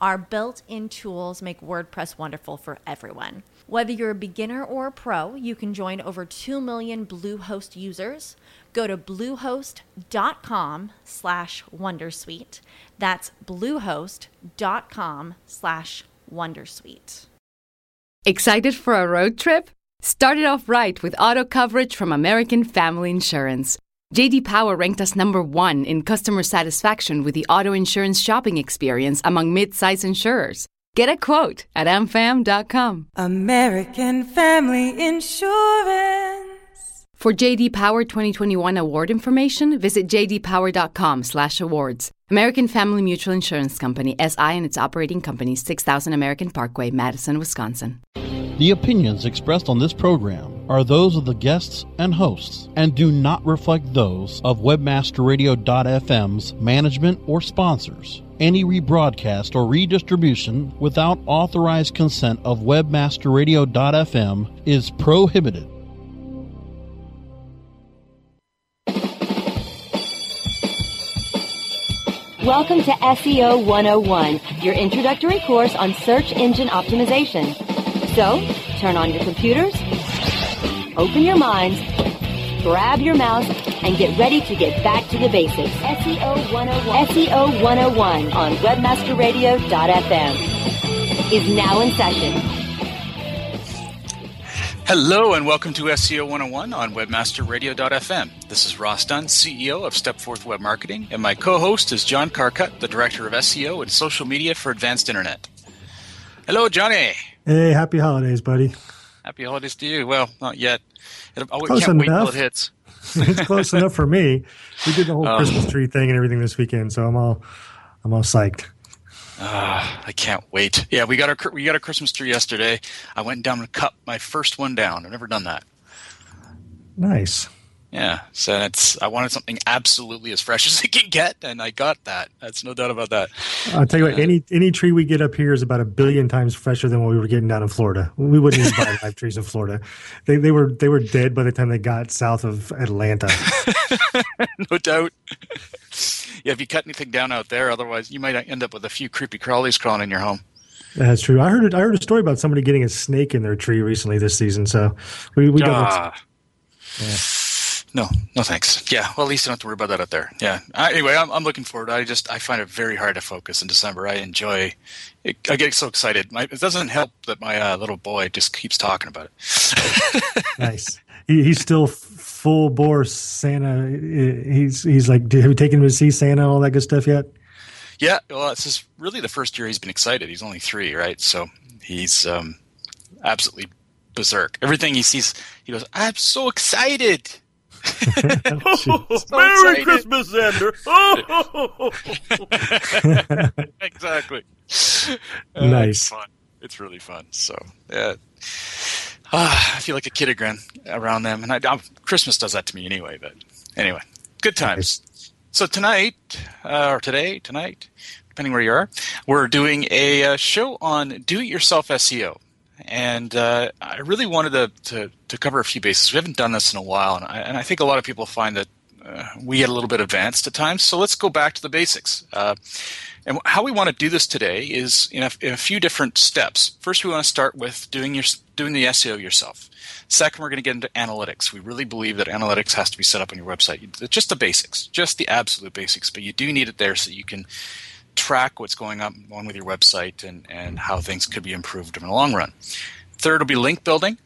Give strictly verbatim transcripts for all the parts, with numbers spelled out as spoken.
our built-in tools make WordPress wonderful for everyone. Whether you're a beginner or a pro, you can join over two million Bluehost users. Go to bluehost.com slash wondersuite. That's bluehost.com slash wondersuite. Excited for a road trip? Start it off right with auto coverage from American Family Insurance. J D Power ranked us number one in customer satisfaction with the auto insurance shopping experience among mid-size insurers. Get a quote at a m fam dot com. American Family Insurance. For J D Power twenty twenty-one award information, visit jdpower.com slash awards. American Family Mutual Insurance Company, S I and its operating company, six thousand American Parkway, Madison, Wisconsin. The opinions expressed on this program are those of the guests and hosts and do not reflect those of Webmaster Radio dot f m's management or sponsors. Any rebroadcast or redistribution without authorized consent of Webmaster Radio dot f m is prohibited. Welcome to S E O one oh one, your introductory course on search engine optimization. So, turn on your computers, open your minds, grab your mouse, and get ready to get back to the basics. S E O one oh one. S E O one oh one on Webmaster Radio dot f m is now in session. Hello and welcome to S E O one oh one on Webmaster Radio dot f m. This is Ross Dunn, C E O of Stepforth Web Marketing, and my co-host is John Carcutt, the Director of S E O and Social Media for Advanced Internet. Hello, Johnny. Hey, happy holidays, buddy. Happy holidays to you. Well, not yet. It, I Close can't enough. wait until it hits. It's close enough for me. We did the whole um, Christmas tree thing and everything this weekend, so I'm all, I'm all psyched. Uh, I can't wait. Yeah, we got our we got our Christmas tree yesterday. I went down and cut my first one down. I've never done that. Nice. Yeah, so it's I wanted something absolutely as fresh as it could get, and I got that. That's no doubt about that. I'll tell you what, any any tree we get up here is about a billion times fresher than what we were getting down in Florida. We wouldn't even buy live trees in Florida. They they were they were dead by the time they got south of Atlanta. No doubt. Yeah, if you cut anything down out there, otherwise you might end up with a few creepy crawlies crawling in your home. That's true. I heard I heard a story about somebody getting a snake in their tree recently this season. So we we ah. don't. Yeah. No, no thanks. Yeah, well, at least I don't have to worry about that out there. Yeah. I, anyway, I'm, I'm looking forward. I just I find it very hard to focus in December. I enjoy it. I get so excited. My, it doesn't help that my uh, little boy just keeps talking about it. Nice. He, he's still full bore Santa. He's he's like, have you taken him to see Santa and all that good stuff yet? Yeah. Well, this is really the first year he's been excited. He's only three, right? So he's um, absolutely berserk. Everything he sees, he goes, "I'm so excited." Oh, so Merry excited. Christmas, Xander! Oh, exactly. Uh, nice. It's fun. It's really fun. So, yeah, uh, I feel like a kid again around them, and I, I'm, Christmas does that to me anyway. But anyway, good times. Nice. So tonight, uh, or today, tonight, depending where you are, we're doing a uh, show on do-it-yourself S E O. And uh, I really wanted to, to, to cover a few bases. We haven't done this in a while, and I, and I think a lot of people find that uh, we get a little bit advanced at times. So let's go back to the basics. Uh, and how we want to do this today is in a, in a few different steps. First, we want to start with doing your doing the S E O yourself. Second, we're going to get into analytics. We really believe that analytics has to be set up on your website. It's just the basics, just the absolute basics, but you do need it there so you can track what's going on with your website and, and how things could be improved in the long run. Third will be link building.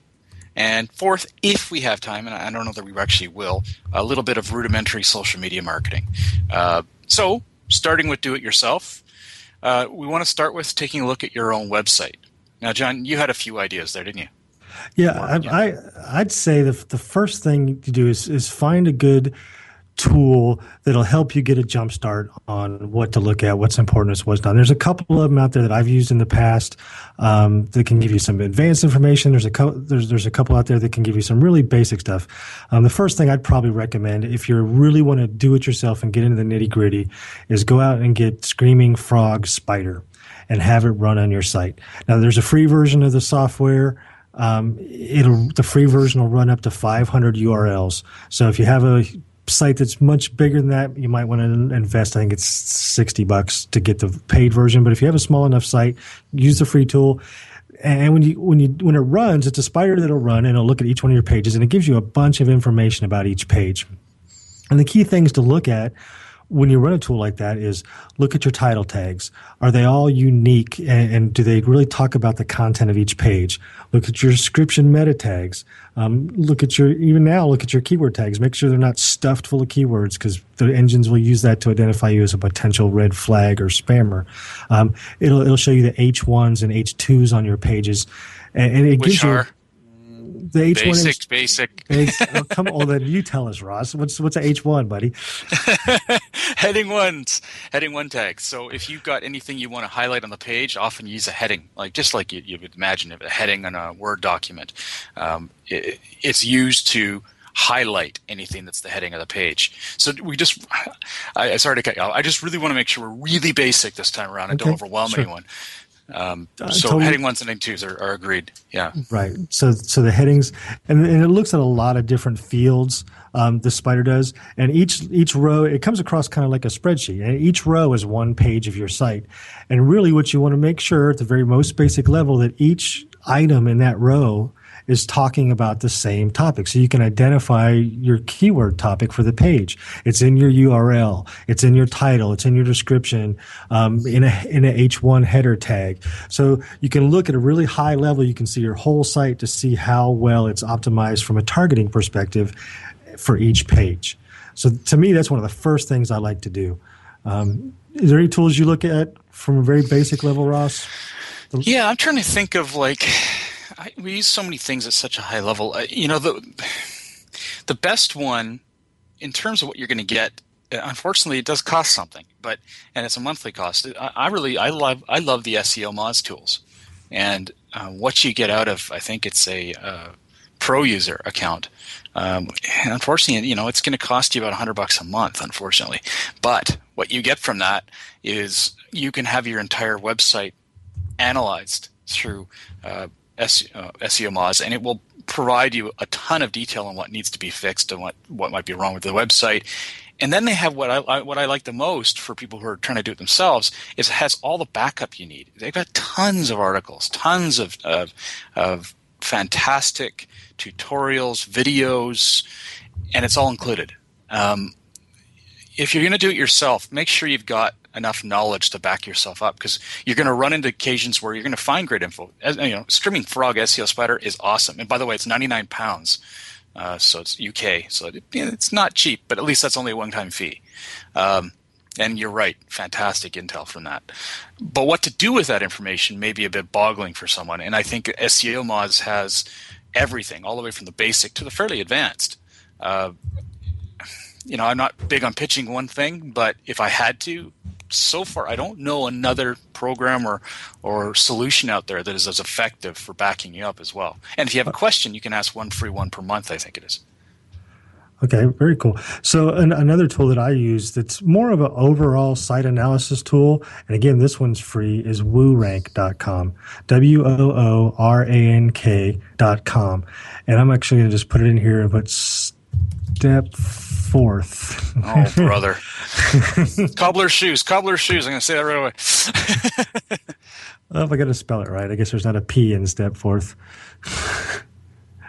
And fourth, if we have time, and I don't know that we actually will, a little bit of rudimentary social media marketing. Uh, so starting with do-it-yourself, uh, we want to start with taking a look at your own website. Now, John, you had a few ideas there, didn't you? Yeah, or, I, yeah. I, I'd say the, the first thing to do is, is find a good tool that'll help you get a jump start on what to look at, what's important, is what's done. There's a couple of them out there that I've used in the past um, that can give you some advanced information. There's a co- there's there's a couple out there that can give you some really basic stuff. Um, the first thing I'd probably recommend if you really want to do it yourself and get into the nitty gritty is go out and get Screaming Frog Spider and have it run on your site. Now there's a free version of the software. Um, it'll the free version will run up to five hundred U R Ls. So if you have a site that's much bigger than that, you might want to invest, I think it's sixty bucks to get the paid version. But if you have a small enough site, use the free tool. And when you when you when it runs, it's a spider that'll run and it'll look at each one of your pages, and it gives you a bunch of information about each page. And the key things to look at when you run a tool like that is look at your title tags. Are they all unique, and, and do they really talk about the content of each page? Look at your description meta tags. Um, look at your, even now, look at your keyword tags. Make sure they're not stuffed full of keywords, because the engines will use that to identify you as a potential red flag or spammer. Um, it'll, it'll show you the H ones and H twos on your pages. And, and it Which gives are- you. The H one basic, H- basic. H- oh, come on, then you tell us, Ross. What's what's a H one, buddy? Heading ones, heading one tags. So if you've got anything you want to highlight on the page, often use a heading, like just like you, you would imagine a heading on a Word document. Um, it, it's used to highlight anything that's the heading of the page. So we just, I sorry to cut you off. I just really want to make sure we're really basic this time around and okay, don't overwhelm sure. anyone. Um, so uh, totally. Heading ones and heading twos are, are agreed. Yeah. Right. So so the headings, and, and it looks at a lot of different fields. Um, the spider does, and each each row, it comes across kind of like a spreadsheet, and each row is one page of your site. And really, what you want to make sure at the very most basic level that each item in that row is talking about the same topic. So you can identify your keyword topic for the page. It's in your U R L. It's in your title. It's in your description, um, in a, in a H one header tag. So you can look at a really high level. You can see your whole site to see how well it's optimized from a targeting perspective for each page. So to me, that's one of the first things I like to do. Um, is there any tools you look at from a very basic level, Ross? Yeah, I'm trying to think of like... I, we use so many things at such a high level. Uh, you know, the the best one in terms of what you're going to get, unfortunately, it does cost something, but and it's a monthly cost. I, I really, I love, I love the S E O Moz tools, and uh, what you get out of, I think it's a uh, pro user account. Um, and unfortunately, you know, it's going to cost you about a hundred bucks a month, unfortunately. But what you get from that is you can have your entire website analyzed through Uh, S E O Moz, and it will provide you a ton of detail on what needs to be fixed and what, what might be wrong with the website. And then they have what I what I like the most for people who are trying to do it themselves is it has all the backup you need. They've got tons of articles, tons of of, of fantastic tutorials, videos, and it's all included. Um, if you're going to do it yourself, make sure you've got enough knowledge to back yourself up, because you're going to run into occasions where you're going to find great info. As, you know, Screaming Frog S E O Spider is awesome, and by the way, it's ninety-nine pounds, uh, so it's U K, so it, it's not cheap, but at least that's only a one-time fee. Um, and you're right, fantastic intel from that. But what to do with that information may be a bit boggling for someone, and I think S E O Moz has everything, all the way from the basic to the fairly advanced. Uh, you know, I'm not big on pitching one thing, but if I had to. So far, I don't know another program or, or solution out there that is as effective for backing you up as well. And if you have a question, you can ask one free one per month, I think it is. Okay, very cool. So an, another tool that I use that's more of an overall site analysis tool, and again, this one's free, is woo rank dot com, W O O R A N K dot com. And I'm actually going to just put it in here and put Stepforth. Oh, brother. Cobbler's shoes, cobbler's shoes. I'm going to say that right away. Well, if I got to spell it right, I guess there's not a P in Stepforth.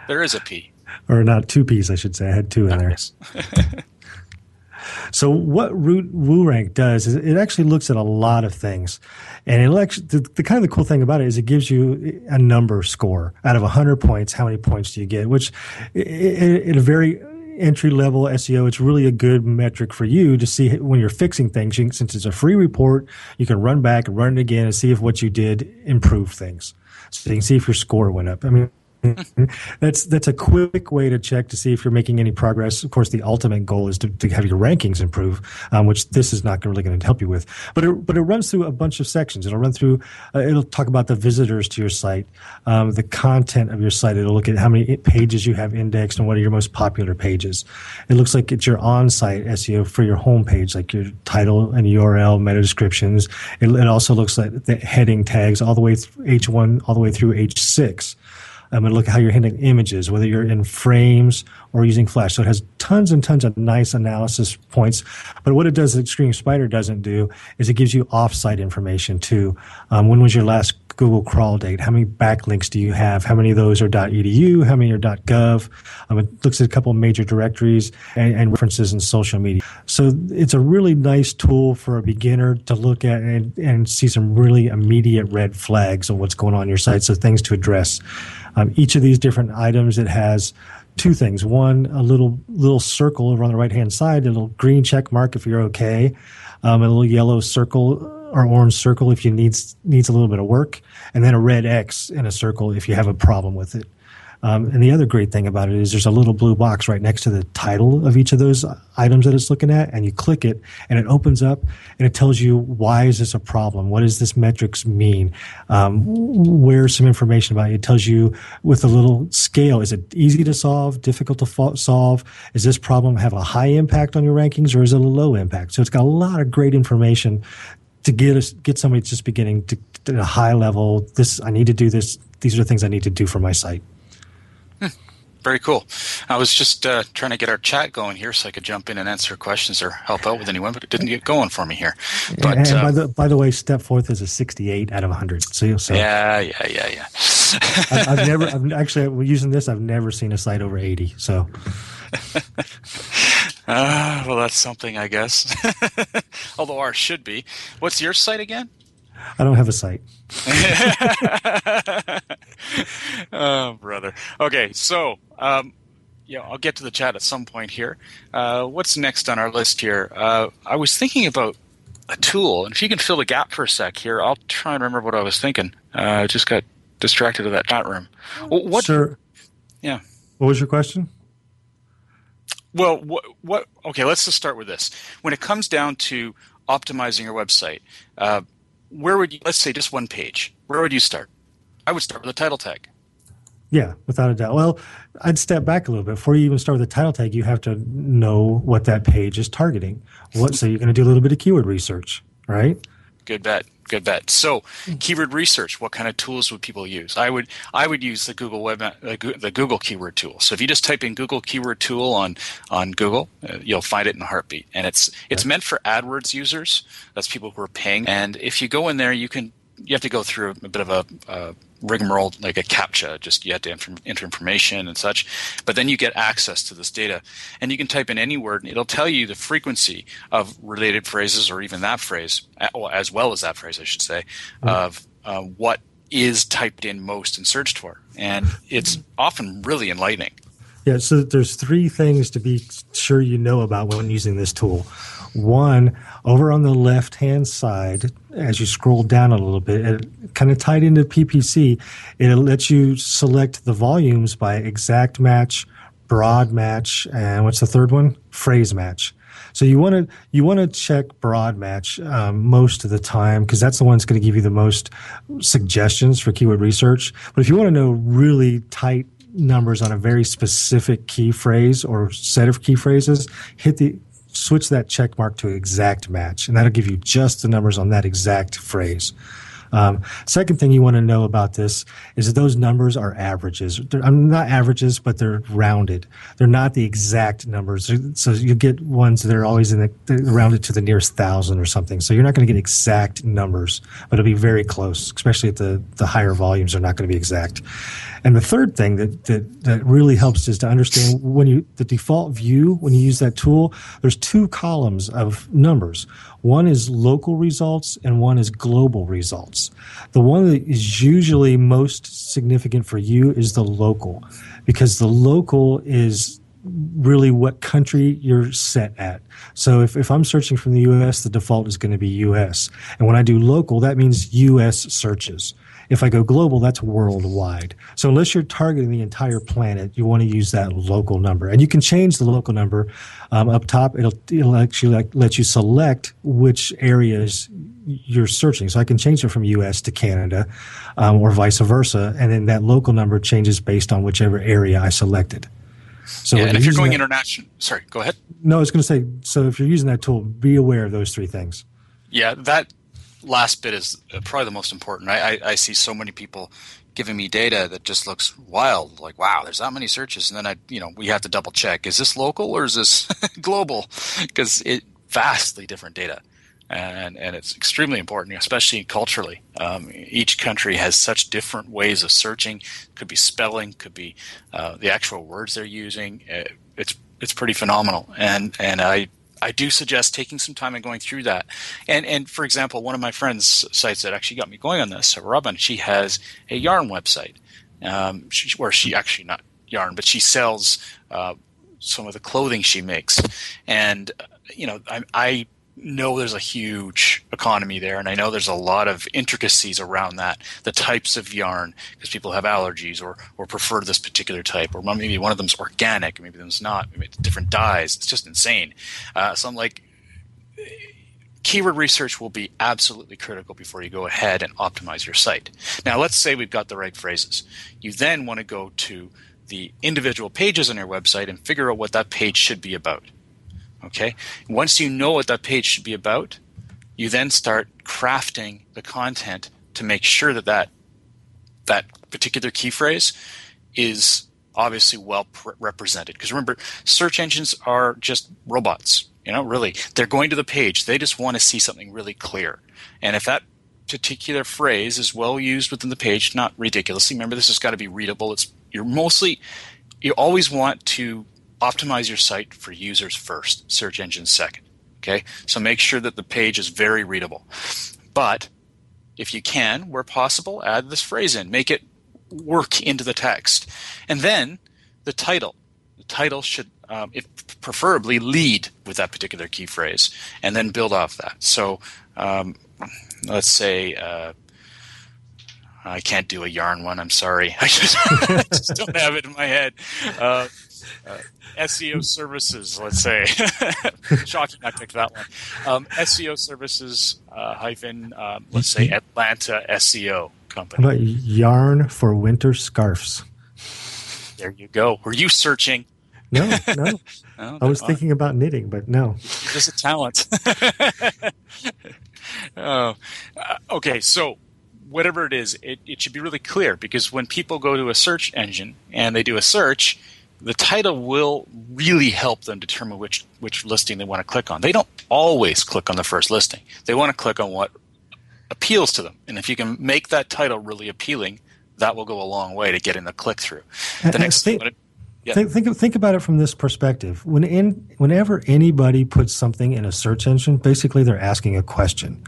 There is a P. Or not two P's, I should say. I had two in there. So what WooRank does is it actually looks at a lot of things. And it actually, the, the kind of the cool thing about it is it gives you a number score. Out of one hundred points, how many points do you get? Which at a very entry-level S E O, it's really a good metric for you to see when you're fixing things. You can, since it's a free report, you can run back and run it again and see if what you did improved things. So you can see if your score went up. I mean, that's that's a quick way to check to see if you're making any progress. Of course, the ultimate goal is to, to have your rankings improve, um, which this is not really going to help you with. But it, but it runs through a bunch of sections. It'll run through. Uh, it'll talk about the visitors to your site, um, the content of your site. It'll look at how many pages you have indexed and what are your most popular pages. It looks like it's your on-site S E O for your homepage, like your title and U R L, meta descriptions. It, it also looks at the heading tags all the way through H one, all the way through H six. I'm going to look at how you're handling images, whether you're in frames or using Flash. So it has tons and tons of nice analysis points. But what it does that Screaming Spider doesn't do is it gives you off-site information, too. Um, when was your last Google crawl date? How many backlinks do you have? How many of those are .edu? How many are .gov? Um, it looks at a couple of major directories and, and references in social media. So it's a really nice tool for a beginner to look at and, and see some really immediate red flags of what's going on in your site, so things to address. Um, each of these different items, it has two things. One, a little little circle over on the right-hand side, a little green check mark if you're okay, um, a little yellow circle or orange circle if you needs needs a little bit of work, and then a red X in a circle if you have a problem with it. Um, and the other great thing about it is there's a little blue box right next to the title of each of those items that it's looking at, and you click it, and it opens up, and it tells you why is this a problem? What does this metrics mean? Um, where's some information about it? It tells you with a little scale, is it easy to solve, difficult to fo- solve? Is this problem have a high impact on your rankings, or is it a low impact? So it's got a lot of great information to get us, get somebody just beginning to, to a high level. This I need to do this. These are the things I need to do for my site. Very cool. I was just uh, trying to get our chat going here so I could jump in and answer questions or help out with anyone, but it didn't get going for me here. But and by, uh, the, by the way, Stepforth is a sixty-eight out of one hundred. So, so yeah, yeah, yeah, yeah. I, I've never, I've, actually, using this, I've never seen a site over eighty. So, uh, well, that's something, I guess. Although ours should be. What's your site again? I don't have a site. Oh, brother. Okay, so um, yeah, I'll get to the chat at some point here. Uh, what's next on our list here? Uh, I was thinking about a tool, and if you can fill the gap for a sec here, I'll try and remember what I was thinking. I uh, just got distracted with that chat room. What? Sir, yeah. What was your question? Well, what, what? Okay, let's just start with this. When it comes down to optimizing your website, uh, where would you, let's say just one page, where would you start? I would start with a title tag. Yeah, without a doubt. Well, I'd step back a little bit. Before you even start with the title tag, you have to know what that page is targeting. What, so you're going to do a little bit of keyword research, right? Good bet. Good bet. So keyword research, what kind of tools would people use? I would I would use the Google web uh, the Google keyword tool. So if you just type in Google keyword tool on on Google, uh, you'll find it in a heartbeat. And it's it's meant for AdWords users. That's people who are paying. And if you go in there, you can you have to go through a bit of a uh, rigmarole, like a CAPTCHA. Just you have to enter, enter information and such. But then you get access to this data, and you can type in any word, and it'll tell you the frequency of related phrases, or even that phrase, as well as that phrase, I should say, mm-hmm. of uh, what is typed in most and searched for. And it's often really enlightening. Yeah, so there's three things to be sure you know about when using this tool. One, over on the left-hand side, as you scroll down a little bit, it kind of tied into P P C, it lets you select the volumes by exact match, broad match, and what's the third one? Phrase match. So you want to you want to check broad match um, most of the time because that's the one that's going to give you the most suggestions for keyword research. But if you want to know really tight numbers on a very specific key phrase or set of key phrases, hit the switch that check mark to exact match, and that'll give you just the numbers on that exact phrase. Um, second thing you want to know about this is that those numbers are averages. They're I'm not averages, but they're rounded. They're not the exact numbers. So you get ones that are always in the rounded to the nearest thousand or something. So you're not going to get exact numbers, but it'll be very close, especially at the, the higher volumes are not going to be exact. And the third thing that, that, that really helps is to understand when you the default view, when you use that tool, there's two columns of numbers. One is local results and one is global results. The one that is usually most significant for you is the local, because the local is really what country you're set at. So if, if I'm searching from the U S, the default is going to be U S. And when I do local, that means U S searches. If I go global, that's worldwide. So unless you're targeting the entire planet, you want to use that local number. And you can change the local number um, up top. It'll, it'll actually like, let you select which areas you're searching. So I can change it from U S to Canada um, or vice versa. And then that local number changes based on whichever area I selected. So yeah, and if you're going that, international, sorry, go ahead. No, I was going to say, so if you're using that tool, be aware of those three things. Yeah, that last bit is probably the most important. I, I, I see so many people giving me data that just looks wild, like, wow, there's that many searches. And then I, you know, we have to double check, is this local or is this global? Because it's vastly different data. And, and it's extremely important, especially culturally. Um, each country has such different ways of searching. Could be spelling, could be uh, the actual words they're using. It, it's it's pretty phenomenal. And and I I do suggest taking some time and going through that. And and for example, one of my friends' sites that actually got me going on this, Robin, she has a yarn website, um, she, where she actually not yarn, but she sells uh, some of the clothing she makes. And you know, I. I know there's a huge economy there, and I know there's a lot of intricacies around that, the types of yarn, because people have allergies or or prefer this particular type, or maybe one of them's organic, maybe them's not, maybe it's different dyes. It's just insane. Uh, so I'm like, keyword research will be absolutely critical before you go ahead and optimize your site. Now, let's say we've got the right phrases. You then want to go to the individual pages on your website and figure out what that page should be about. Okay. Once you know what that page should be about, you then start crafting the content to make sure that that, that particular key phrase is obviously well pr- represented. Because remember, search engines are just robots. You know, really, they're going to the page. They just want to see something really clear. And if that particular phrase is well used within the page, not ridiculously. Remember, this has got to be readable. It's you're mostly you always want to optimize your site for users first, search engines second. Okay, so make sure that the page is very readable. But if you can, where possible, add this phrase in. Make it work into the text. And then the title. The title should um, if preferably lead with that particular key phrase and then build off that. So um, let's say uh, I can't do a yarn one. I'm sorry. I just, I just don't have it in my head. Uh, Uh, S E O services, let's say. Shocking I picked that one. Um, S E O services uh, hyphen, um, let's say, Atlanta S E O company. How about yarn for winter scarves? There you go. Were you searching? No, no. no I was thinking about knitting, but no. You're just a talent. oh, uh, okay, so. Whatever it is, it, it should be really clear, because when people go to a search engine and they do a search, the title will really help them determine which, which listing they want to click on. They don't always click on the first listing. They want to click on what appeals to them. And if you can make that title really appealing, that will go a long way to getting the click-through. The next thing. Yeah. Think, think, think about it from this perspective. When in, whenever anybody puts something in a search engine, basically they're asking a question.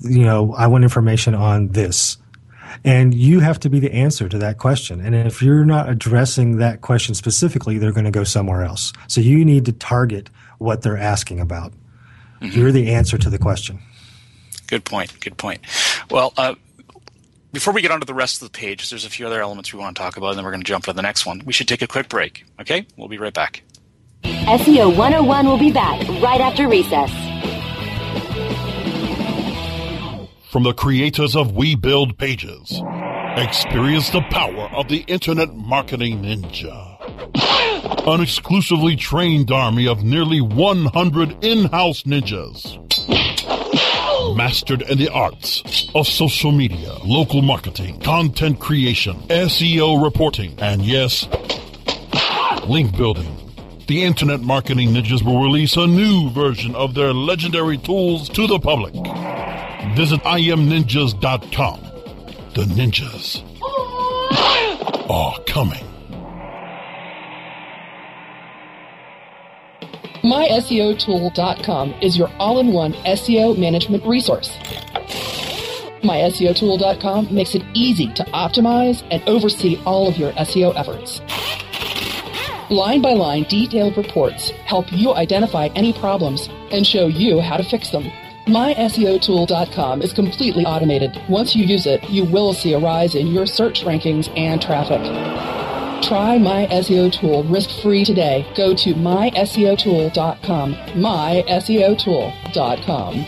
You know, I want information on this. And you have to be the answer to that question. And if you're not addressing that question specifically, they're going to go somewhere else. So you need to target what they're asking about. Mm-hmm. You're the answer to the question. Good point. Good point. Well, uh, before we get on to the rest of the page, there's a few other elements we want to talk about, and then we're going to jump to the next one. We should take a quick break. Okay? We'll be right back. S E O one oh one will be back right after recess. From the creators of We Build Pages Experience the power of the Internet Marketing Ninja. An exclusively trained army of nearly one hundred in-house ninjas. Mastered in the arts of social media, local marketing, content creation, S E O reporting, and yes, link building. The Internet Marketing Ninjas will release a new version of their legendary tools to the public. Visit I am ninjas dot com. The ninjas are coming. My S E O tool dot com is your all-in-one S E O management resource. My S E O tool dot com makes it easy to optimize and oversee all of your S E O efforts. Line-by-line detailed reports help you identify any problems and show you how to fix them. My S E O tool dot com is completely automated. Once you use it, you will see a rise in your search rankings and traffic. Try My S E O Tool risk-free today. Go to My S E O tool dot com, My S E O tool dot com.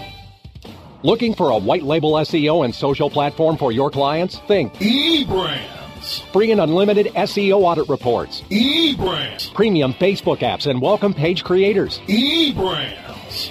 Looking for a white label S E O and social platform for your clients? Think eBrands. Free and unlimited S E O audit reports. eBrands. Premium Facebook apps and welcome page creators. eBrands.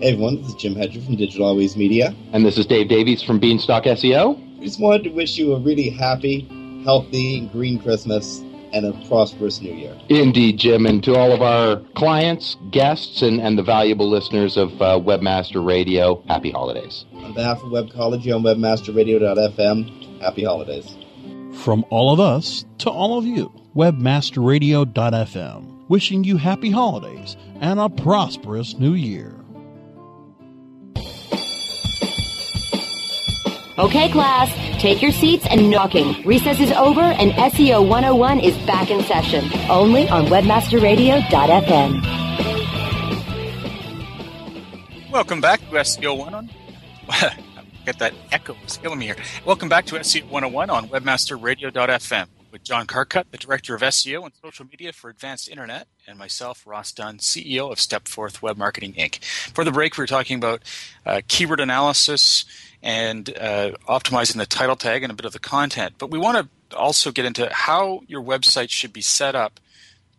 Hey everyone, this is Jim Hedger from Digital Always Media. And this is Dave Davies from Beanstalk S E O. We just wanted to wish you a really happy, healthy, green Christmas and a prosperous new year. Indeed, Jim, and to all of our clients, guests, and, and the valuable listeners of uh, Webmaster Radio, happy holidays. On behalf of Webcology on Webmaster Radio dot f m, happy holidays. From all of us to all of you, Webmaster Radio dot f m, wishing you happy holidays and a prosperous new year. Okay, class, take your seats and knocking. Recess is over and S E O one oh one is back in session. Only on Webmaster Radio dot f m. Welcome back to S E O one oh one. Get that echo. It's killing me here. Welcome back to S E O one oh one on Webmaster Radio dot f m with John Carcutt, the Director of S E O and Social Media for Advanced Internet, and myself, Ross Dunn, C E O of Stepforth Web Marketing, Incorporated. For the break, we were talking about uh, keyword analysis, and uh, optimizing the title tag and a bit of the content. But we want to also get into how your website should be set up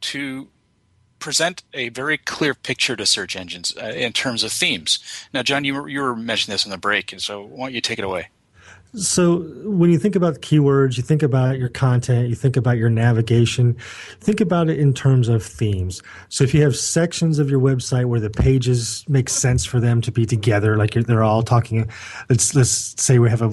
to present a very clear picture to search engines uh, in terms of themes. Now, John, you were, you were mentioning this in the break, and so why don't you take it away? So when you think about keywords, you think about your content, you think about your navigation, think about it in terms of themes. So if you have sections of your website where the pages make sense for them to be together, like you're, they're all talking, let's, let's say we have a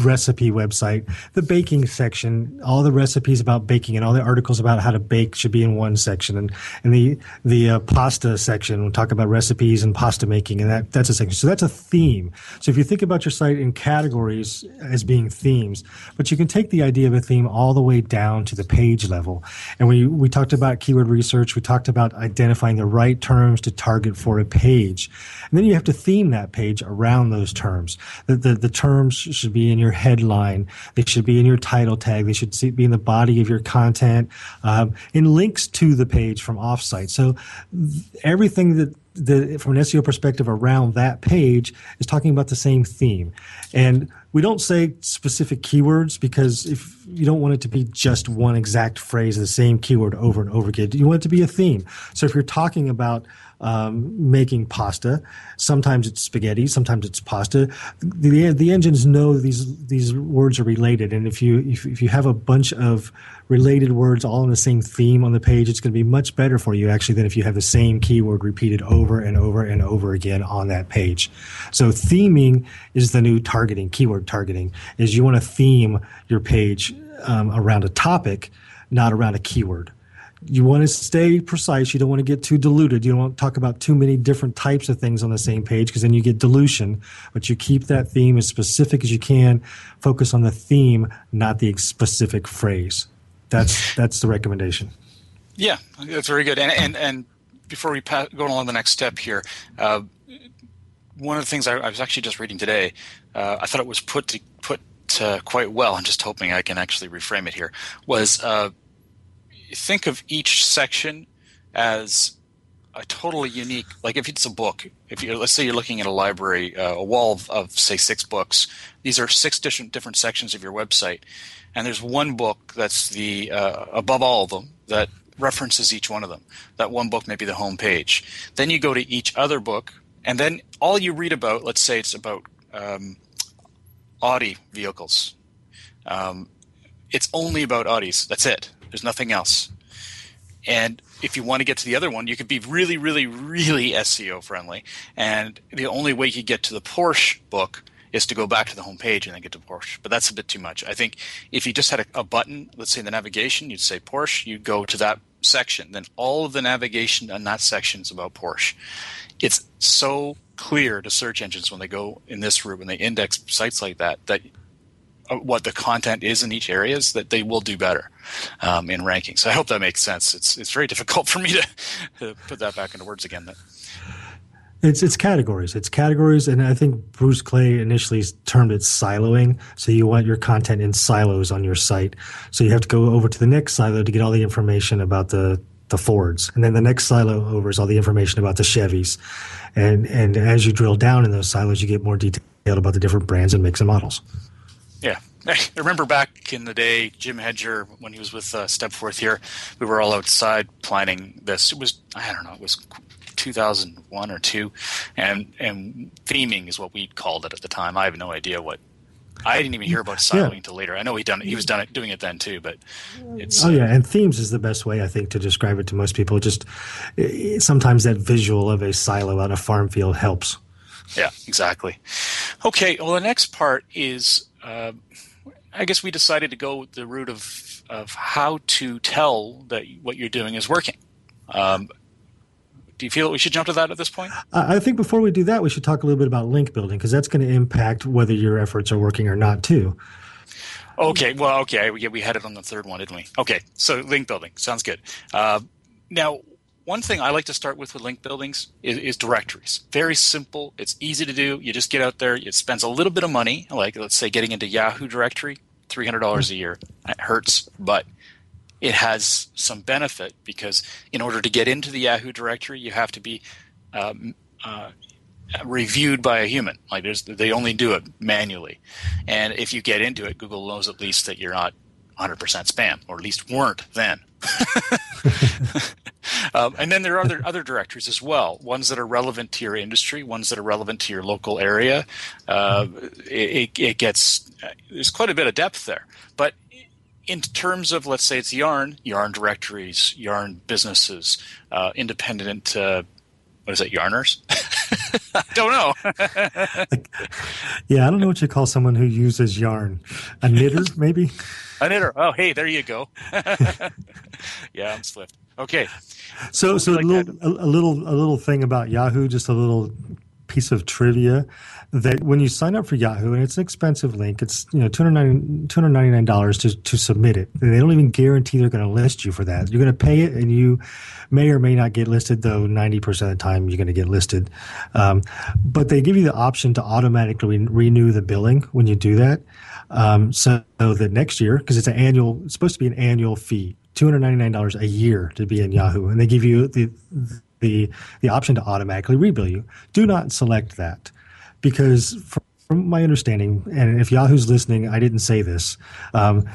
recipe website, the baking section, all the recipes about baking and all the articles about how to bake should be in one section. And, and the, the uh, pasta section, we'll talk about recipes and pasta making, and that, that's a section. So that's a theme. So if you think about your site in categories as being themes, but you can take the idea of a theme all the way down to the page level. And we, we talked about keyword research. We talked about identifying the right terms to target for a page. And then you have to theme that page around those terms. The, the, the terms should be in your headline. They should be in your title tag. They should be in the body of your content, um, and links to the page from offsite. So th- everything that The, from an S E O perspective around that page is talking about the same theme. And we don't say specific keywords because if you don't want it to be just one exact phrase, the same keyword over and over again. You want it to be a theme. So if you're talking about um, making pasta, sometimes it's spaghetti, sometimes it's pasta. The, the engines know these these words are related. And if you if, if you have a bunch of related words all in the same theme on the page, it's going to be much better for you actually than if you have the same keyword repeated over and over and over again on that page. So theming is the new targeting, keyword targeting, is you want to theme your page um, around a topic, not around a keyword. you want to stay precise. You don't want to get too diluted. You don't want to talk about too many different types of things on the same page because then you get dilution. But you keep that theme as specific as you can. Focus on the theme, not the specific phrase. That's that's the recommendation. Yeah, that's very good. And and, and before we pass, go on to the next step here, uh, one of the things I, I was actually just reading today, uh, I thought it was put to, put to quite well. I'm just hoping I can actually reframe it here. Was uh, think of each section as a totally unique. Like if it's a book, if you let's say you're looking at a library, uh, a wall of, of say six books. These are six different different sections of your website, and there's one book that's the uh, above all of them that references each one of them. That one book may be the home page. Then you go to each other book, and then all you read about, let's say it's about um, Audi vehicles. Um, it's only about Audis. That's it. There's nothing else. And if you want to get to the other one, you could be really, really, really S E O friendly. And the only way you get to the Porsche book is to go back to the home page and then get to Porsche. But that's a bit too much. I think if you just had a, a button, let's say in the navigation, you'd say Porsche, you'd go to that section. Then all of the navigation on that section is about Porsche. It's so clear to search engines when they go in this route, when they index sites like that, that what the content is in each area is that they will do better um, in ranking. So I hope that makes sense. It's it's very difficult for me to, to put that back into words again. That it's it's categories. It's categories, and I think Bruce Clay initially termed it siloing. So you want your content in silos on your site. So you have to go over to the next silo to get all the information about the the Fords. And then the next silo over is all the information about the Chevys. And and as you drill down in those silos, you get more detailed about the different brands and makes and models. Yeah. I remember back in the day, Jim Hedger, when he was with uh, Stepforth here, we were all outside planning this. It was, I don't know, it was two thousand one or two, and and theming is what we called it at the time. I have no idea what. I didn't even hear about siloing yeah. until later. I know he done he was done it, doing it then too, but it's oh yeah. And themes is the best way I think to describe it to most people. Just sometimes that visual of a silo on a farm field helps. Yeah, exactly. Okay. Well, the next part is. Uh, I guess we decided to go the route of of how to tell that what you're doing is working. Um, do you feel we should jump to that at this point? I think before we do that, we should talk a little bit about link building because that's going to impact whether your efforts are working or not too. Okay. Well, okay. We, we had it on the third one, didn't we? Okay. So link building. Sounds good. Uh, now, one thing I like to start with with link buildings is, is directories. Very simple. It's easy to do. You just get out there. It spends a little bit of money, like let's say getting into Yahoo directory, three hundred dollars a year. It hurts, but it has some benefit because in order to get into the Yahoo directory, you have to be um, uh, reviewed by a human. Like there's, they only do it manually. And if you get into it, Google knows at least that you're not one hundred percent spam, or at least weren't then. Um, and then there are other, other directories as well, ones that are relevant to your industry, ones that are relevant to your local area. Uh, it, it gets – there's quite a bit of depth there. But in terms of, let's say it's Yarn, Yarn directories, Yarn businesses, uh, independent uh, – what is it, Yarners? I don't know. like, yeah, I don't know what you call someone who uses yarn. A knitter, maybe? A knitter. Oh, hey, there you go. Yeah, I'm swift. Okay. So, so like a, little, a, a little, a little thing about Yahoo, just a little piece of trivia that when you sign up for Yahoo, and it's an expensive link, it's you know two hundred ninety-nine dollars to to submit it, and they don't even guarantee they're going to list you for that. You're going to pay it, and you may or may not get listed. Though ninety percent of the time, you're going to get listed. Um, but they give you the option to automatically renew the billing when you do that. Um, so that next year, because it's an annual, it's supposed to be an annual fee. two hundred ninety-nine dollars a year to be in Yahoo, and they give you the the the option to automatically rebill you. Do not select that because from my understanding, and if Yahoo's listening, I didn't say this, um,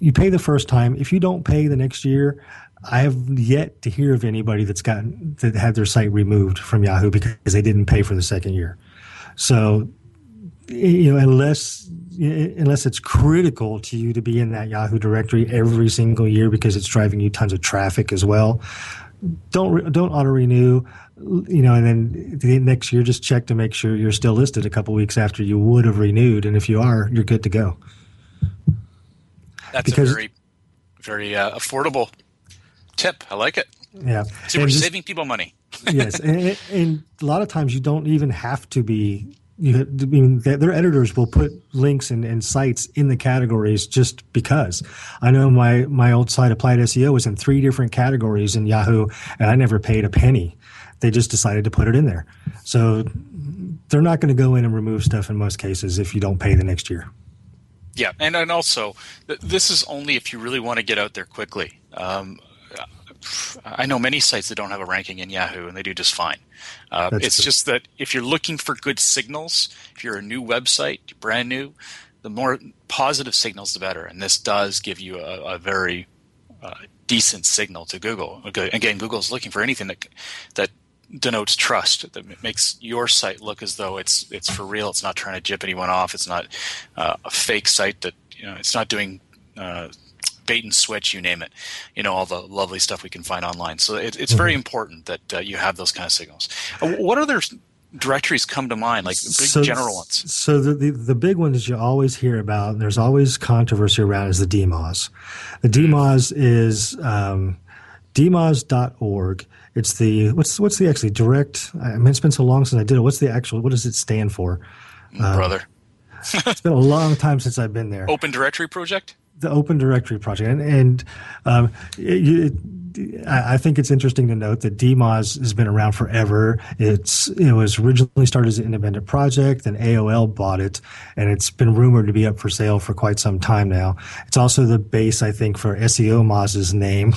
you pay the first time. If you don't pay the next year, I have yet to hear of anybody that's gotten that had their site removed from Yahoo because they didn't pay for the second year. So, you know, unless unless it's critical to you to be in that Yahoo directory every single year because it's driving you tons of traffic as well, don't don't auto renew, you know, and then the next year just check to make sure you're still listed a couple weeks after you would have renewed, and if you are, you're good to go. That's because, a very very uh, affordable tip. I like it. Yeah. So and we're just saving people money. Yes. And, and a lot of times you don't even have to be You, I mean, their editors will put links and, and sites in the categories just because. I know my, my old site, Applied S E O, was in three different categories in Yahoo, and I never paid a penny. They just decided to put it in there. So they're not going to go in and remove stuff in most cases if you don't pay the next year. Yeah, and, and also, this is only if you really want to get out there quickly. Um, I know many sites that don't have a ranking in Yahoo, and they do just fine. Uh, it's true. Just that if you're looking for good signals, if you're a new website, brand new, the more positive signals, the better. And this does give you a, a very uh, decent signal to Google. Okay. Again, Google is looking for anything that that denotes trust, that makes your site look as though it's it's for real. It's not trying to jip anyone off. It's not uh, a fake site that you know. It's not doing. Uh, bait and switch, you name it, you know, all the lovely stuff we can find online. So it, it's very important that uh, you have those kind of signals. Uh, what other directories come to mind, like big so, general ones? So the, the, the big one that you always hear about, and there's always controversy around, is the D M O Z. The D M O Z is um, D M O Z dot org. It's the, what's what's the actually direct, I mean, it's been so long since I did it. What's the actual, what does it stand for? Um, Brother. It's been a long time since I've been there. Open Directory Project? The Open Directory Project, and, and um, it, it, I think it's interesting to note that D M O Z has been around forever. It's it was originally started as an independent project, then A O L bought it, and it's been rumored to be up for sale for quite some time now. It's also the base, I think, for S E O Moz's name.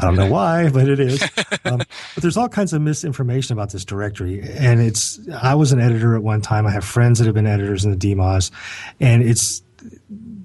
I don't know why, but it is. Um, but there's all kinds of misinformation about this directory. And it's, I was an editor at one time. I have friends that have been editors in the D M O Z. And it's,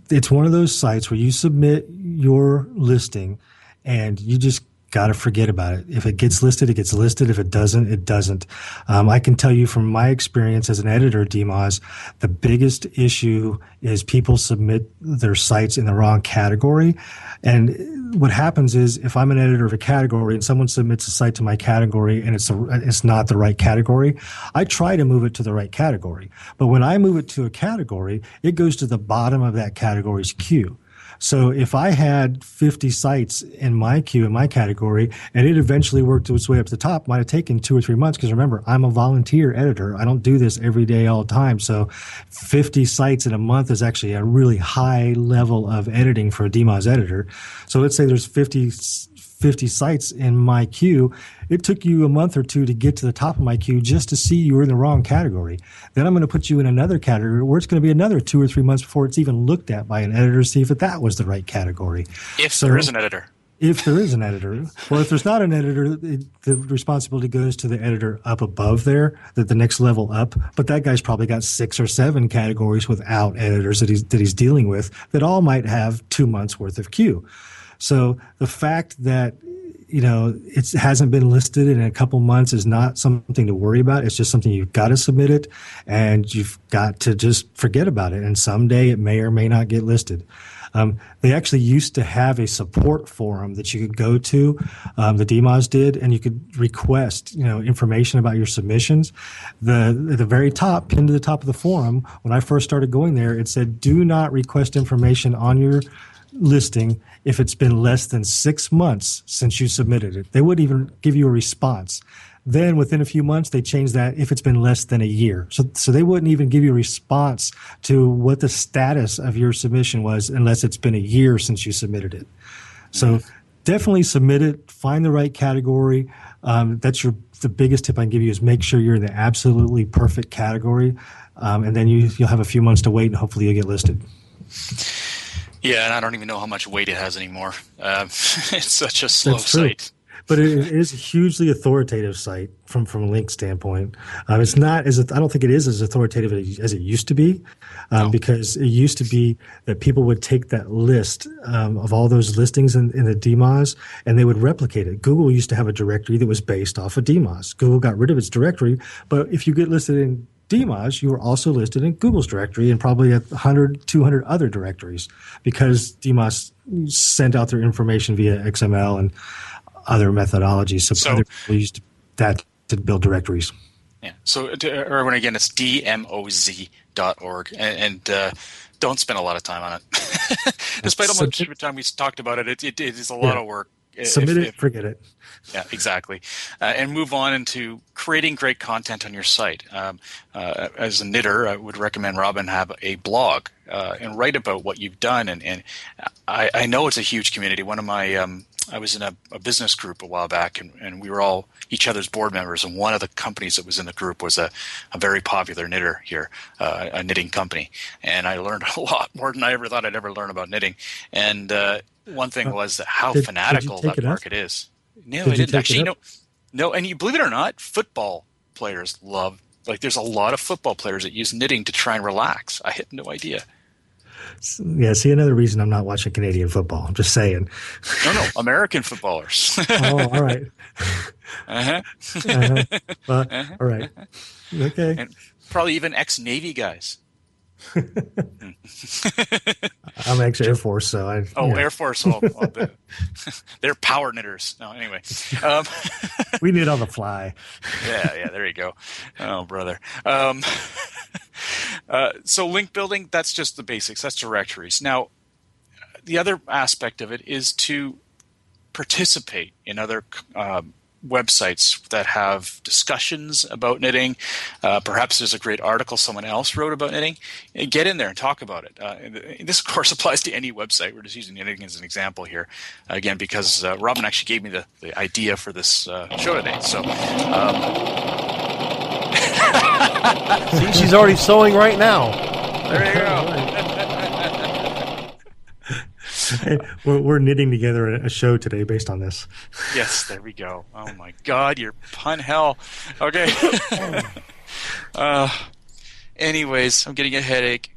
it's one of those sites where you submit your listing and you just got to forget about it. If it gets listed, it gets listed. If it doesn't, it doesn't. Um, I can tell you from my experience as an editor at D M O Z, the biggest issue is people submit their sites in the wrong category. And what happens is if I'm an editor of a category and someone submits a site to my category and it's a, it's not the right category, I try to move it to the right category. But when I move it to a category, it goes to the bottom of that category's queue. So if I had fifty sites in my queue, in my category, and it eventually worked its way up to the top, might have taken two or three months because, remember, I'm a volunteer editor. I don't do this every day all the time. So fifty sites in a month is actually a really high level of editing for a D M O Z editor. So let's say there's fifty, fifty sites in my queue. It took you a month or two to get to the top of my queue just to see you were in the wrong category. Then I'm going to put you in another category where it's going to be another two or three months before it's even looked at by an editor to see if that was the right category. If so, there is an editor. If there is an editor. Or if there's not an editor, it, the responsibility goes to the editor up above there, the, the next level up. But that guy's probably got six or seven categories without editors that he's, that he's dealing with that all might have two months' worth of queue. So the fact that you know, it hasn't been listed in a couple months is not something to worry about. It's just something you've got to submit it, and you've got to just forget about it. And someday it may or may not get listed. Um, they actually used to have a support forum that you could go to, um, the D M O Z did, and you could request, you know, information about your submissions. The, at the very top, pinned to the top of the forum, when I first started going there, it said, do not request information on your listing if it's been less than six months since you submitted it. They wouldn't even give you a response. Then within a few months, they changed that if it's been less than a year. So so they wouldn't even give you a response to what the status of your submission was unless it's been a year since you submitted it. So definitely submit it. Find the right category. Um, that's your the biggest tip I can give you is make sure you're in the absolutely perfect category. Um, and then you, you'll have a few months to wait, and hopefully you'll get listed. Yeah, and I don't even know how much weight it has anymore. Um, it's such a slow site. But it, it is a hugely authoritative site from, from a link standpoint. Um, it's not as I don't think it is as authoritative as it used to be, um, no. because it used to be that people would take that list um, of all those listings in, in the D M O Z and they would replicate it. Google used to have a directory that was based off of D M O Z. Google got rid of its directory, but if you get listed in D M O Z, you were also listed in Google's directory and probably at one hundred, two hundred other directories because D M O Z sent out their information via X M L and other methodologies. So, so other people used that to build directories. Yeah. So, Erwin, again, it's D M O Z dot org. And, and uh, don't spend a lot of time on it. Despite how much time we talked about it, it, it, it is a lot yeah. of work. Submit if, it, if, forget it. Yeah, exactly. Uh, and move on into creating great content on your site. Um, uh, as a knitter, I would recommend Robin have a blog uh, and write about what you've done. And, and I, I know it's a huge community. One of my um, – I was in a, a business group a while back, and, and we were all each other's board members. And one of the companies that was in the group was a, a very popular knitter here, uh, a knitting company. And I learned a lot more than I ever thought I'd ever learn about knitting. And uh, – one thing was how did, fanatical did that market up? is. No, did I didn't actually. No, no, and you believe it or not, football players love. Like, there's a lot of football players that use knitting to try and relax. I had no idea. Yeah, see, another reason I'm not watching Canadian football. I'm just saying. No, no, American footballers. Oh, all right. Uh huh. uh-huh. Well, uh-huh. All right. Okay. And probably even ex-Navy guys. I'm actually Air Force, so I. Oh, yeah. Air Force! All, all the, they're power knitters. No, anyway, um, we knit on the fly. yeah, yeah. There you go. Oh, brother. Um, uh, so, link building—that's just the basics. That's directories. Now, the other aspect of it is to participate in other. Um, websites that have discussions about knitting. Uh, perhaps there's a great article someone else wrote about knitting. Get in there and talk about it. Uh, and this, of course, applies to any website. We're just using knitting as an example here. Again, because uh, Robin actually gave me the, the idea for this uh, show today. So, um... See, she's already sewing right now. There you go. We're, we're knitting together a show today based on this. Yes, there we go. Oh my God, you're pun hell. Okay. uh, anyways, I'm getting a headache.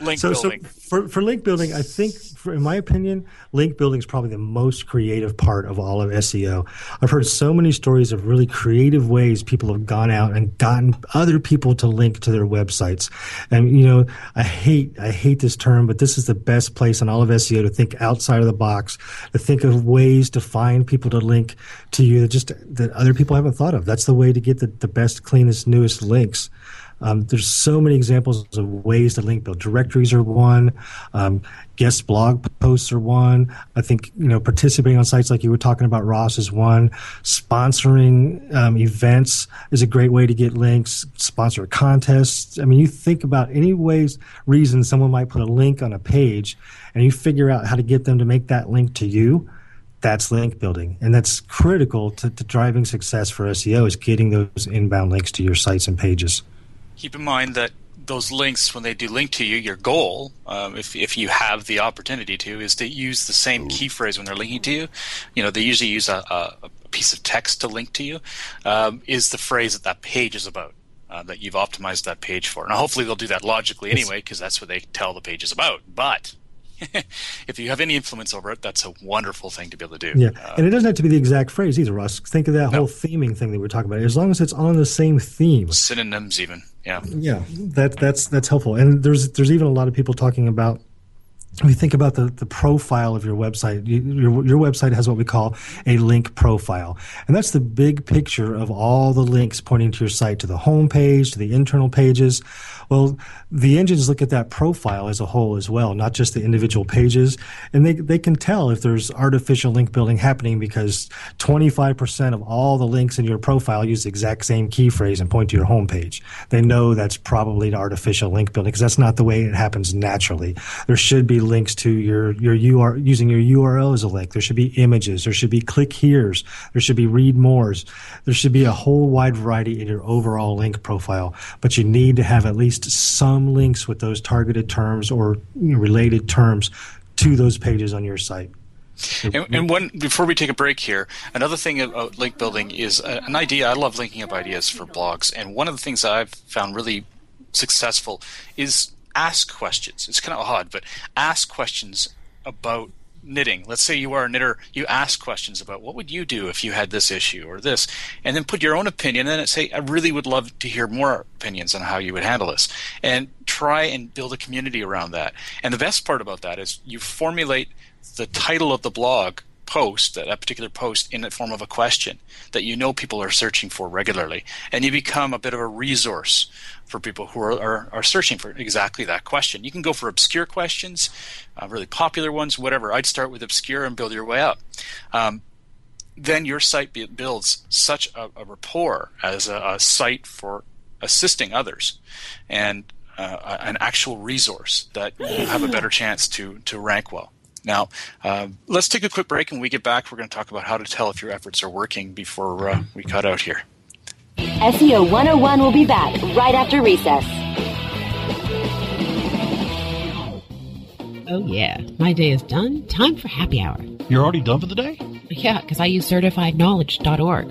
Link so, building. So for, for link building, I think, for, in my opinion, link building is probably the most creative part of all of S E O. I've heard so many stories of really creative ways people have gone out and gotten other people to link to their websites. And, you know, I hate I hate this term, but this is the best place in all of S E O to think outside of the box, to think of ways to find people to link to you that just that other people haven't thought of. That's the way to get the, the best, cleanest, newest links. Um, there's so many examples of ways to link build. Directories are one. Um, guest blog posts are one. I think, you know, participating on sites like you were talking about, Ross, is one. Sponsoring um, events is a great way to get links. Sponsor contests. I mean, you think about any ways, reason someone might put a link on a page, and you figure out how to get them to make that link to you. That's link building, and that's critical to, to driving success for S E O, is getting those inbound links to your sites and pages. Keep in mind that those links, when they do link to you, your goal, um, if if you have the opportunity to, is to use the same key phrase when they're linking to you. You know, they usually use a, a piece of text to link to you. Um, is the phrase that that page is about, uh, that you've optimized that page for. Now, hopefully they'll do that logically anyway, because that's what they tell the page is about. But if you have any influence over it, that's a wonderful thing to be able to do. Yeah, uh, and it doesn't have to be the exact phrase either, Ross. Think of that no. whole theming thing that we're talking about. As long as it's on the same theme, synonyms even. Yeah, yeah, that that's that's helpful. And there's there's even a lot of people talking about. When you think about the, the profile of your website, you, your your website has what we call a link profile. And that's the big picture of all the links pointing to your site, to the home page, to the internal pages. Well, the engines look at that profile as a whole as well, not just the individual pages. And they, they can tell if there's artificial link building happening, because twenty-five percent of all the links in your profile use the exact same key phrase and point to your home page. They know that's probably artificial link building, because that's not the way it happens naturally. There should be links to your your U R L, using your U R L as a link. There should be images. There should be click here's. There should be read mores. There should be a whole wide variety in your overall link profile. But you need to have at least some links with those targeted terms or related terms to those pages on your site. And, and one, before we take a break here, another thing about link building is an idea. I love linking up ideas for blogs. And one of the things I've found really successful is ask questions. It's kind of odd, but ask questions about knitting. Let's say you are a knitter. You ask questions about what would you do if you had this issue or this, and then put your own opinion in it. Say, I really would love to hear more opinions on how you would handle this, and try and build a community around that. And the best part about that is you formulate the title of the blog post, that, that particular post, in the form of a question that you know people are searching for regularly. And you become a bit of a resource for people who are, are, are searching for exactly that question. You can go for obscure questions, uh, really popular ones, whatever. I'd start with obscure and build your way up. Um, then your site be, builds such a, a rapport as a, a site for assisting others, and uh, an actual resource that will have a better chance to, to rank well. Now, uh, let's take a quick break, and when we get back, we're going to talk about how to tell if your efforts are working before uh, we cut out here. S E O one oh one will be back right after recess. Oh, yeah. My day is done. Time for happy hour. You're already done for the day? Yeah, because I use Certified Knowledge dot org.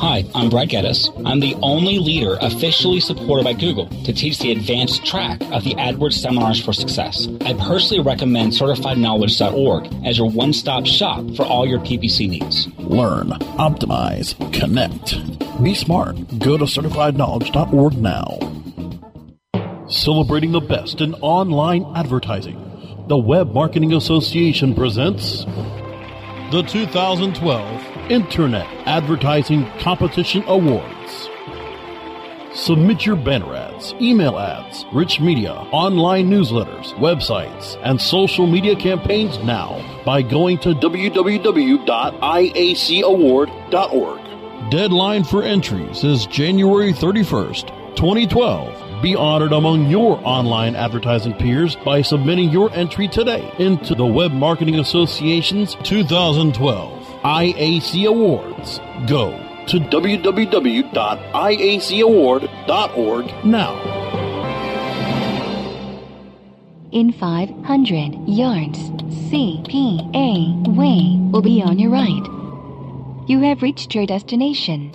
Hi, I'm Brett Geddes. I'm the only leader officially supported by Google to teach the advanced track of the AdWords Seminars for Success. I personally recommend Certified Knowledge dot org as your one-stop shop for all your P P C needs. Learn, optimize, connect. Be smart. Go to Certified Knowledge dot org now. Celebrating the best in online advertising, the Web Marketing Association presents the two thousand twelve Internet Advertising Competition Awards. Submit your banner ads, email ads, rich media, online newsletters, websites, and social media campaigns now by going to w w w dot i a c award dot org. Deadline for entries is January thirty-first, twenty twelve. Be honored among your online advertising peers by submitting your entry today into the Web Marketing Association's two thousand twelve I A C Awards. Go to w w w dot i a c award dot org now. In five hundred yards, C P A Way will be on your right. You have reached your destination.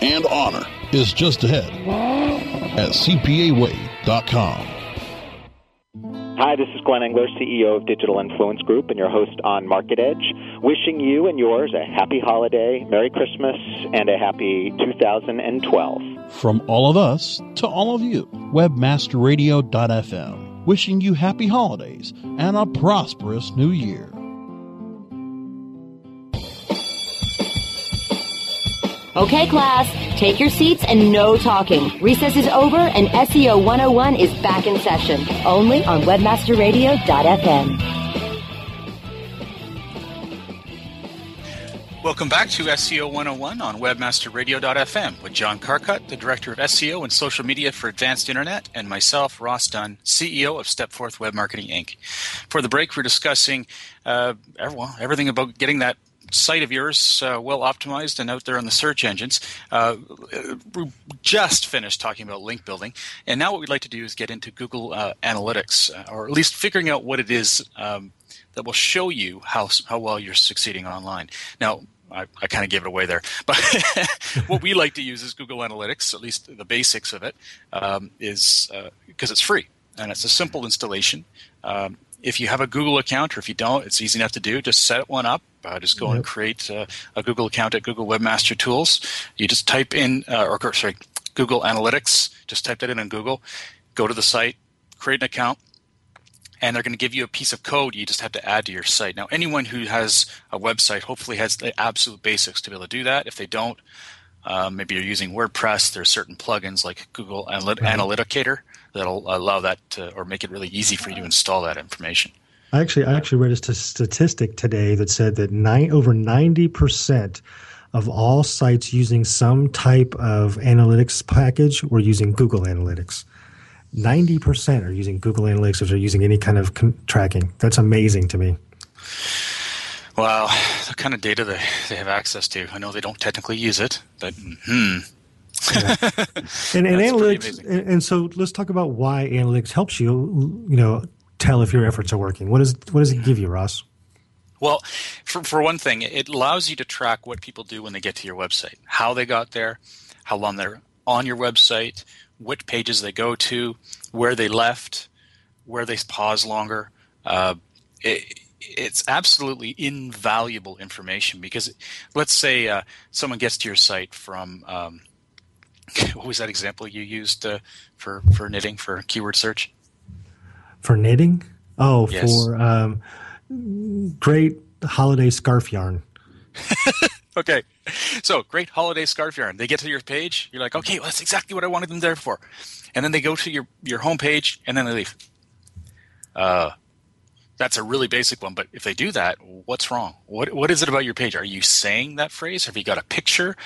and honor is just ahead at c p a way dot com. Hi, this is Glenn Engler, C E O of Digital Influence Group and your host on Market Edge, wishing you and yours a happy holiday, Merry Christmas, and a happy two thousand twelve. From all of us to all of you, Webmaster Radio dot f m, wishing you happy holidays and a prosperous new year. Okay, class, take your seats and no talking. Recess is over and S E O one oh one is back in session, only on Webmaster Radio dot f m. Welcome back to S E O one oh one on Webmaster Radio dot f m with John Carcutt, the Director of S E O and Social Media for Advanced Internet, and myself, Ross Dunn, C E O of Stepforth Web Marketing, Incorporated. For the break, we're discussing uh, everything about getting that site of yours uh, well optimized and out there on the search engines. Uh, we just finished talking about link building, and now what we'd like to do is get into Google uh, Analytics, uh, or at least figuring out what it is um, that will show you how how well you're succeeding online. Now, I, I kind of gave it away there, but what we like to use is Google Analytics, at least the basics of it, um, is uh, because it's free and it's a simple installation. Um, If you have a Google account, or if you don't, it's easy enough to do. Just set one up. Uh, just go mm-hmm. and create uh, a Google account at Google Webmaster Tools. You just type in, uh, or sorry, Google Analytics. Just type that in on Google. Go to the site, create an account, and they're going to give you a piece of code you just have to add to your site. Now, anyone who has a website hopefully has the absolute basics to be able to do that. If they don't, uh, maybe you're using WordPress. There's certain plugins like Google Analyticator. Right. That'll allow that to, or make it really easy for you to install that information. I actually, I actually read a st- statistic today that said that nine, over ninety percent of all sites using some type of analytics package were using Google Analytics. ninety percent are using Google Analytics, which are using any kind of con- tracking. That's amazing to me. Wow, the kind of data they, they have access to. I know they don't technically use it, but hmm. Yeah. and, and analytics, and, and so let's talk about why analytics helps you, you know, tell if your efforts are working. What, is, what does it give you, Ross? Well, for, for one thing, it allows you to track what people do when they get to your website, how they got there, how long they're on your website, which pages they go to, where they left, where they pause longer. Uh, it, it's absolutely invaluable information because let's say uh, someone gets to your site from um, – what was that example you used uh, for, for knitting, for keyword search? For knitting? Oh, yes. for um, great holiday scarf yarn. Okay. So great holiday scarf yarn. They get to your page. You're like, okay, well, that's exactly what I wanted them there for. And then they go to your, your home page and then they leave. Uh, that's a really basic one. But if they do that, what's wrong? What What is it about your page? Are you saying that phrase? Have you got a picture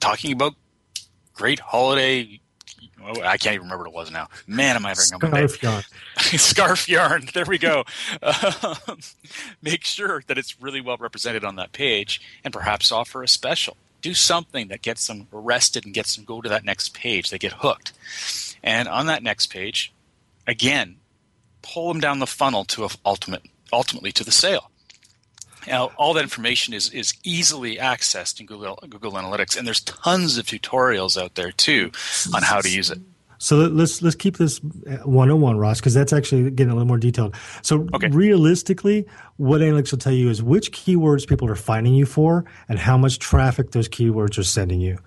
talking about great holiday? Oh, I can't even remember what it was now. Man, am I having a scarf yarn. Scarf yarn. There we go. Um, make sure that it's really well represented on that page and perhaps offer a special. Do something that gets them arrested and gets them go to that next page. They get hooked. And on that next page, again, pull them down the funnel to a, ultimate, ultimately to the sale. Now, all that information is, is easily accessed in Google Google Analytics, and there's tons of tutorials out there too on how to use it. So let's let's keep this one oh one, Ross, because that's actually getting a little more detailed. So okay. Realistically, what analytics will tell you is which keywords people are finding you for and how much traffic those keywords are sending you.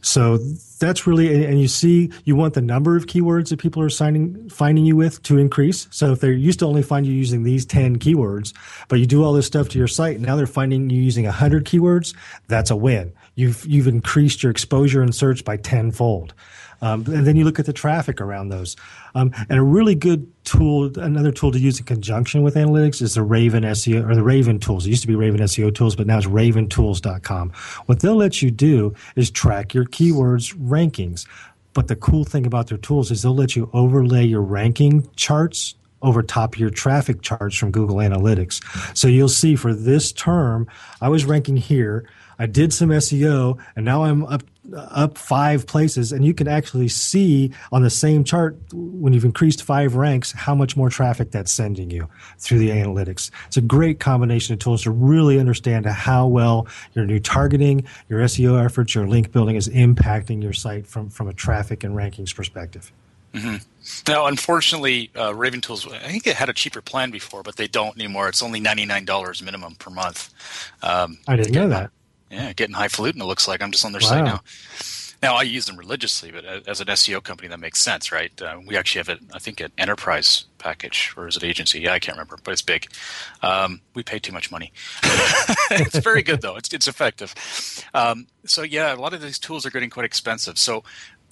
So that's really – and you see you want the number of keywords that people are signing, finding you with to increase. So if they used to only find you using these ten keywords, but you do all this stuff to your site, and now they're finding you using one hundred keywords, that's a win. You've you've increased your exposure and search by tenfold. Um, and then you look at the traffic around those. Um, and a really good tool, another tool to use in conjunction with analytics is the Raven S E O or the Raven Tools. It used to be Raven S E O Tools, but now it's Raven Tools dot com. What they'll let you do is track your keywords rankings. But the cool thing about their tools is they'll let you overlay your ranking charts over top of your traffic charts from Google Analytics. So you'll see for this term, I was ranking here. I did some S E O, and now I'm up up five places. And you can actually see on the same chart when you've increased five ranks how much more traffic that's sending you through the analytics. It's a great combination of tools to really understand how well your new targeting, your S E O efforts, your link building is impacting your site from, from a traffic and rankings perspective. Mm-hmm. Now, unfortunately, uh, Raven Tools, I think it had a cheaper plan before, but they don't anymore. It's only ninety-nine dollars minimum per month. Um, I didn't know that. Yeah, getting highfalutin, it looks like. I'm just on their wow. site now. Now, I use them religiously, but as an S E O company, that makes sense, right? Uh, we actually have, a, I think, an enterprise package, or is it agency? Yeah, I can't remember, but it's big. Um, we pay too much money. It's very good, though. It's it's effective. Um, so, yeah, a lot of these tools are getting quite expensive. So,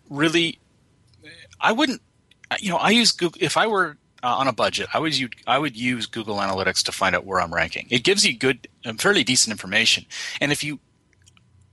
really, I wouldn't, you know, I use Google, if I were Uh, on a budget, I would, use, I would use Google Analytics to find out where I'm ranking. It gives you good, um, fairly decent information. And if you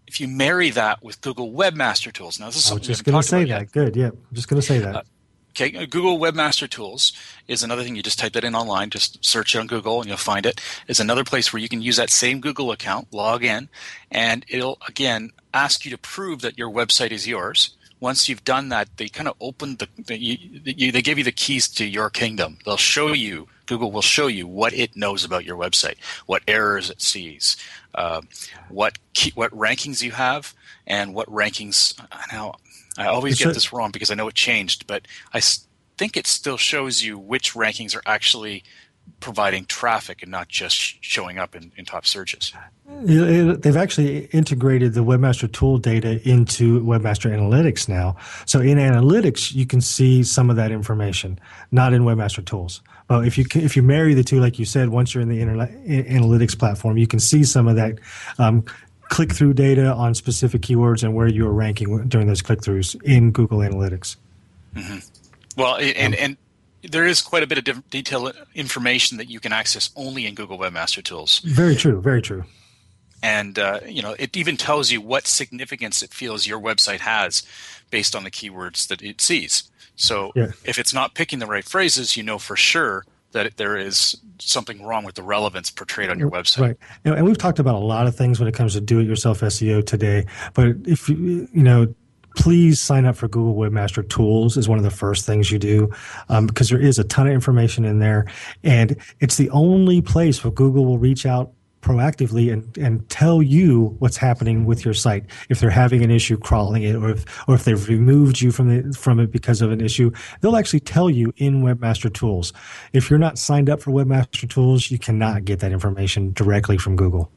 if you marry that with Google Webmaster Tools, now this is something we haven't talked about yet. I was just going to say that. Good, yeah. I'm just going to say that. Uh, okay, Google Webmaster Tools is another thing. You just type that in online. Just search it on Google, and you'll find it. It's another place where you can use that same Google account, log in, and it'll, again, ask you to prove that your website is yours. Once you've done that, they kind of open the, the you, you, they give you the keys to your kingdom. They'll show you, Google will show you what it knows about your website, what errors it sees, uh, what key, what rankings you have, and what rankings. Now, I always get this wrong because I know it changed, but I think it still shows you which rankings are actually providing traffic and not just showing up in, in top searches. They've actually integrated the Webmaster Tool data into Webmaster Analytics now. So in Analytics, you can see some of that information, not in Webmaster Tools. But if you if you marry the two, like you said, once you're in the internet, Analytics platform, you can see some of that um, click-through data on specific keywords and where you are ranking during those click-throughs in Google Analytics. Mm-hmm. Well, and... and there is quite a bit of detailed information that you can access only in Google Webmaster Tools. Very true, very true. And uh, you know, it even tells you what significance it feels your website has based on the keywords that it sees. So yeah. if it's not picking the right phrases, you know for sure that there is something wrong with the relevance portrayed on your website. Right. And we've talked about a lot of things when it comes to do-it-yourself S E O today. But if you, you know, please sign up for Google Webmaster Tools is one of the first things you do, um, because there is a ton of information in there. And it's the only place where Google will reach out proactively and, and tell you what's happening with your site. If they're having an issue crawling it, or if or if they've removed you from the from it because of an issue, they'll actually tell you in Webmaster Tools. If you're not signed up for Webmaster Tools, you cannot get that information directly from Google.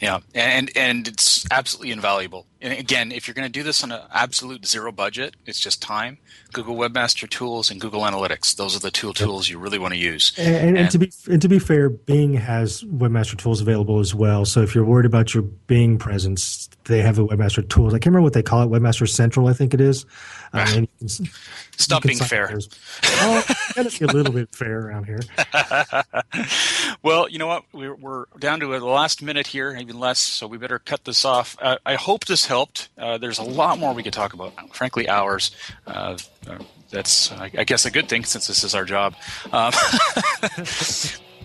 Yeah, and and it's absolutely invaluable. And again, if you're going to do this on an absolute zero budget, it's just time. Google Webmaster Tools and Google Analytics; those are the two tools you really want to use. And, and, and to be and to be fair, Bing has Webmaster Tools available as well. So if you're worried about your Bing presence, they have a Webmaster Tools. I can't remember what they call it. Webmaster Central, I think it is. Uh, and you can, Stop you being fair. Oh, that's a little bit fair around here. Well, you know what? We're, we're down to the last minute here, even less. So we better cut this off. Uh, I hope this helped. Uh, there's a lot more we could talk about. Frankly, hours. Uh, that's, I guess, a good thing since this is our job. Um,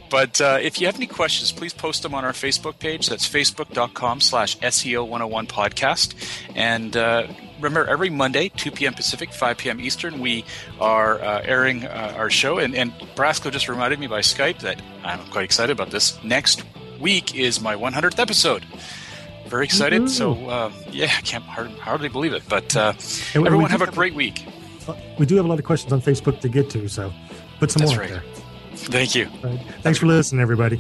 But uh, if you have any questions, please post them on our Facebook page. That's facebook.com slash S E O one oh one podcast. And uh, remember, every Monday, two p.m. Pacific, five p.m. Eastern, we are uh, airing uh, our show. And, and Brasco just reminded me by Skype that I'm quite excited about this. Next week is my one hundredth episode. Very excited. Mm-hmm. So, uh, yeah, I can't hard, hardly believe it. But uh, everyone have a great week. We do have a lot of questions on Facebook to get to, so put some more there. Thank you. Right. Thanks for listening, everybody.